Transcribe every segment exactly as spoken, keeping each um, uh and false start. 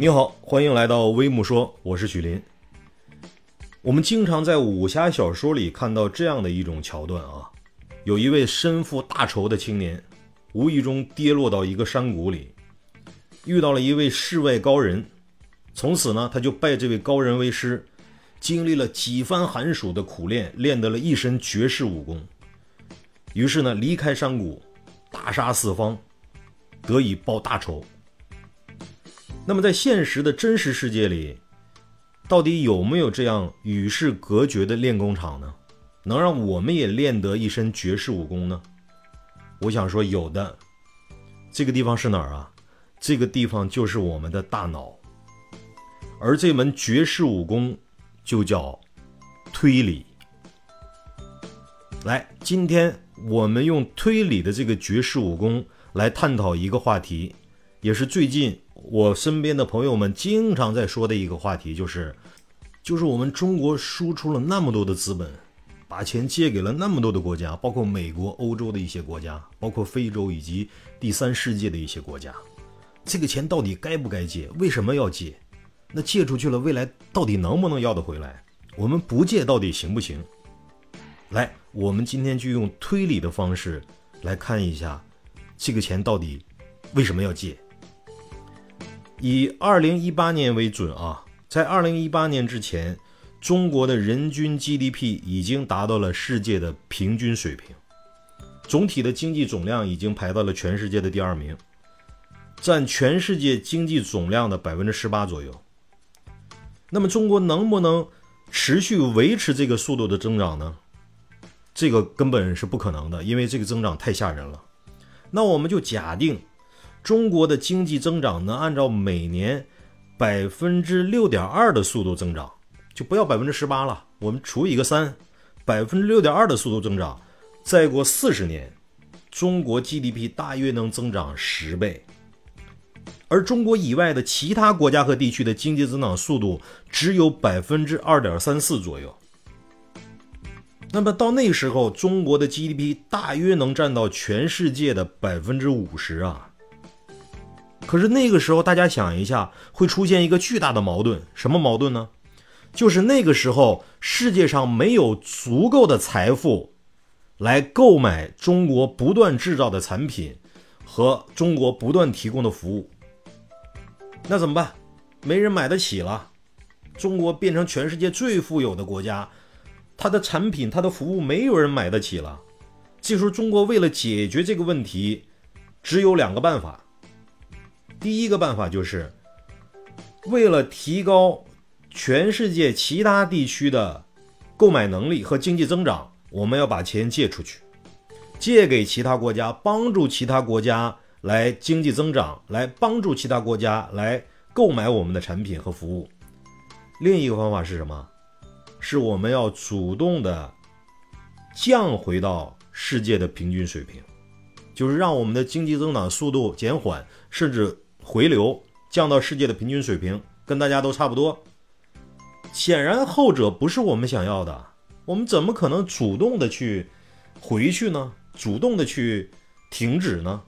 你好，欢迎来到微木说，我是许林。我们经常在武侠小说里看到这样的一种桥段啊，有一位身负大仇的青年，无意中跌落到一个山谷里，遇到了一位世外高人，从此呢，他就拜这位高人为师，经历了几番寒暑的苦练，练得了一身绝世武功。于是呢，离开山谷，大杀四方，得以报大仇。那么在现实的真实世界里，到底有没有这样与世隔绝的练功场呢？能让我们也练得一身绝世武功呢？我想说有的。这个地方是哪儿啊？这个地方就是我们的大脑。而这门绝世武功就叫推理。来，今天我们用推理的这个绝世武功来探讨一个话题，也是最近我身边的朋友们经常在说的一个话题，就是就是我们中国输出了那么多的资本，把钱借给了那么多的国家，包括美国、欧洲的一些国家，包括非洲以及第三世界的一些国家。这个钱到底该不该借？为什么要借？那借出去了，未来到底能不能要得回来？我们不借到底行不行？来，我们今天就用推理的方式来看一下，这个钱到底为什么要借？以二零一八年为准啊，在二零一八年之前，中国的人均 G D P 已经达到了世界的平均水平，总体的经济总量已经排到了全世界的第二名，占全世界经济总量的 百分之十八 左右。那么中国能不能持续维持这个速度的增长呢？这个根本是不可能的，因为这个增长太吓人了。那我们就假定中国的经济增长能按照每年 百分之六点二 的速度增长，就不要 百分之十八 了，我们除以一个 三， 百分之六点二 的速度增长，再过四十年，中国 G D P 大约能增长十倍。而中国以外的其他国家和地区的经济增长速度只有 百分之二点三四 左右。那么到那时候，中国的 G D P 大约能占到全世界的 百分之五十 啊。可是那个时候大家想一下，会出现一个巨大的矛盾。什么矛盾呢？就是那个时候世界上没有足够的财富来购买中国不断制造的产品和中国不断提供的服务。那怎么办？没人买得起了，中国变成全世界最富有的国家，它的产品、它的服务没有人买得起了。这时候中国为了解决这个问题，只有两个办法。第一个办法就是为了提高全世界其他地区的购买能力和经济增长，我们要把钱借出去，借给其他国家，帮助其他国家来经济增长，来帮助其他国家来购买我们的产品和服务。另一个方法是什么？是我们要主动的降回到世界的平均水平，就是让我们的经济增长速度减缓，甚至回流，降到世界的平均水平，跟大家都差不多。显然后者不是我们想要的，我们怎么可能主动的去回去呢？主动的去停止呢？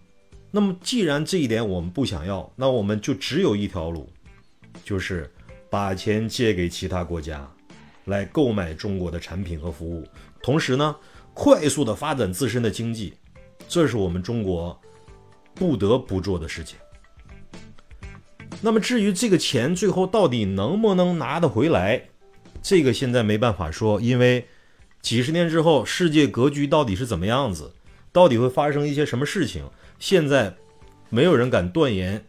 那么既然这一点我们不想要，那我们就只有一条路，就是把钱借给其他国家来购买中国的产品和服务，同时呢，快速的发展自身的经济。这是我们中国不得不做的事情。那么至于这个钱最后到底能不能拿得回来，这个现在没办法说，因为几十年之后世界格局到底是怎么样子，到底会发生一些什么事情，现在没有人敢断言。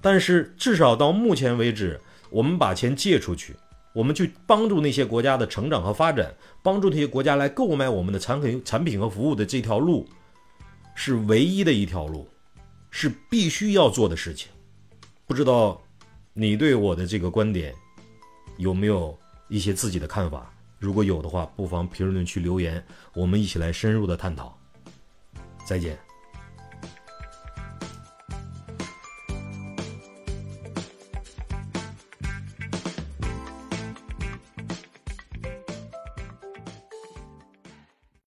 但是至少到目前为止，我们把钱借出去，我们去帮助那些国家的成长和发展，帮助那些国家来购买我们的产品产品和服务的这条路是唯一的一条路，是必须要做的事情。不知道你对我的这个观点有没有一些自己的看法？如果有的话，不妨评论区留言，我们一起来深入的探讨。再见。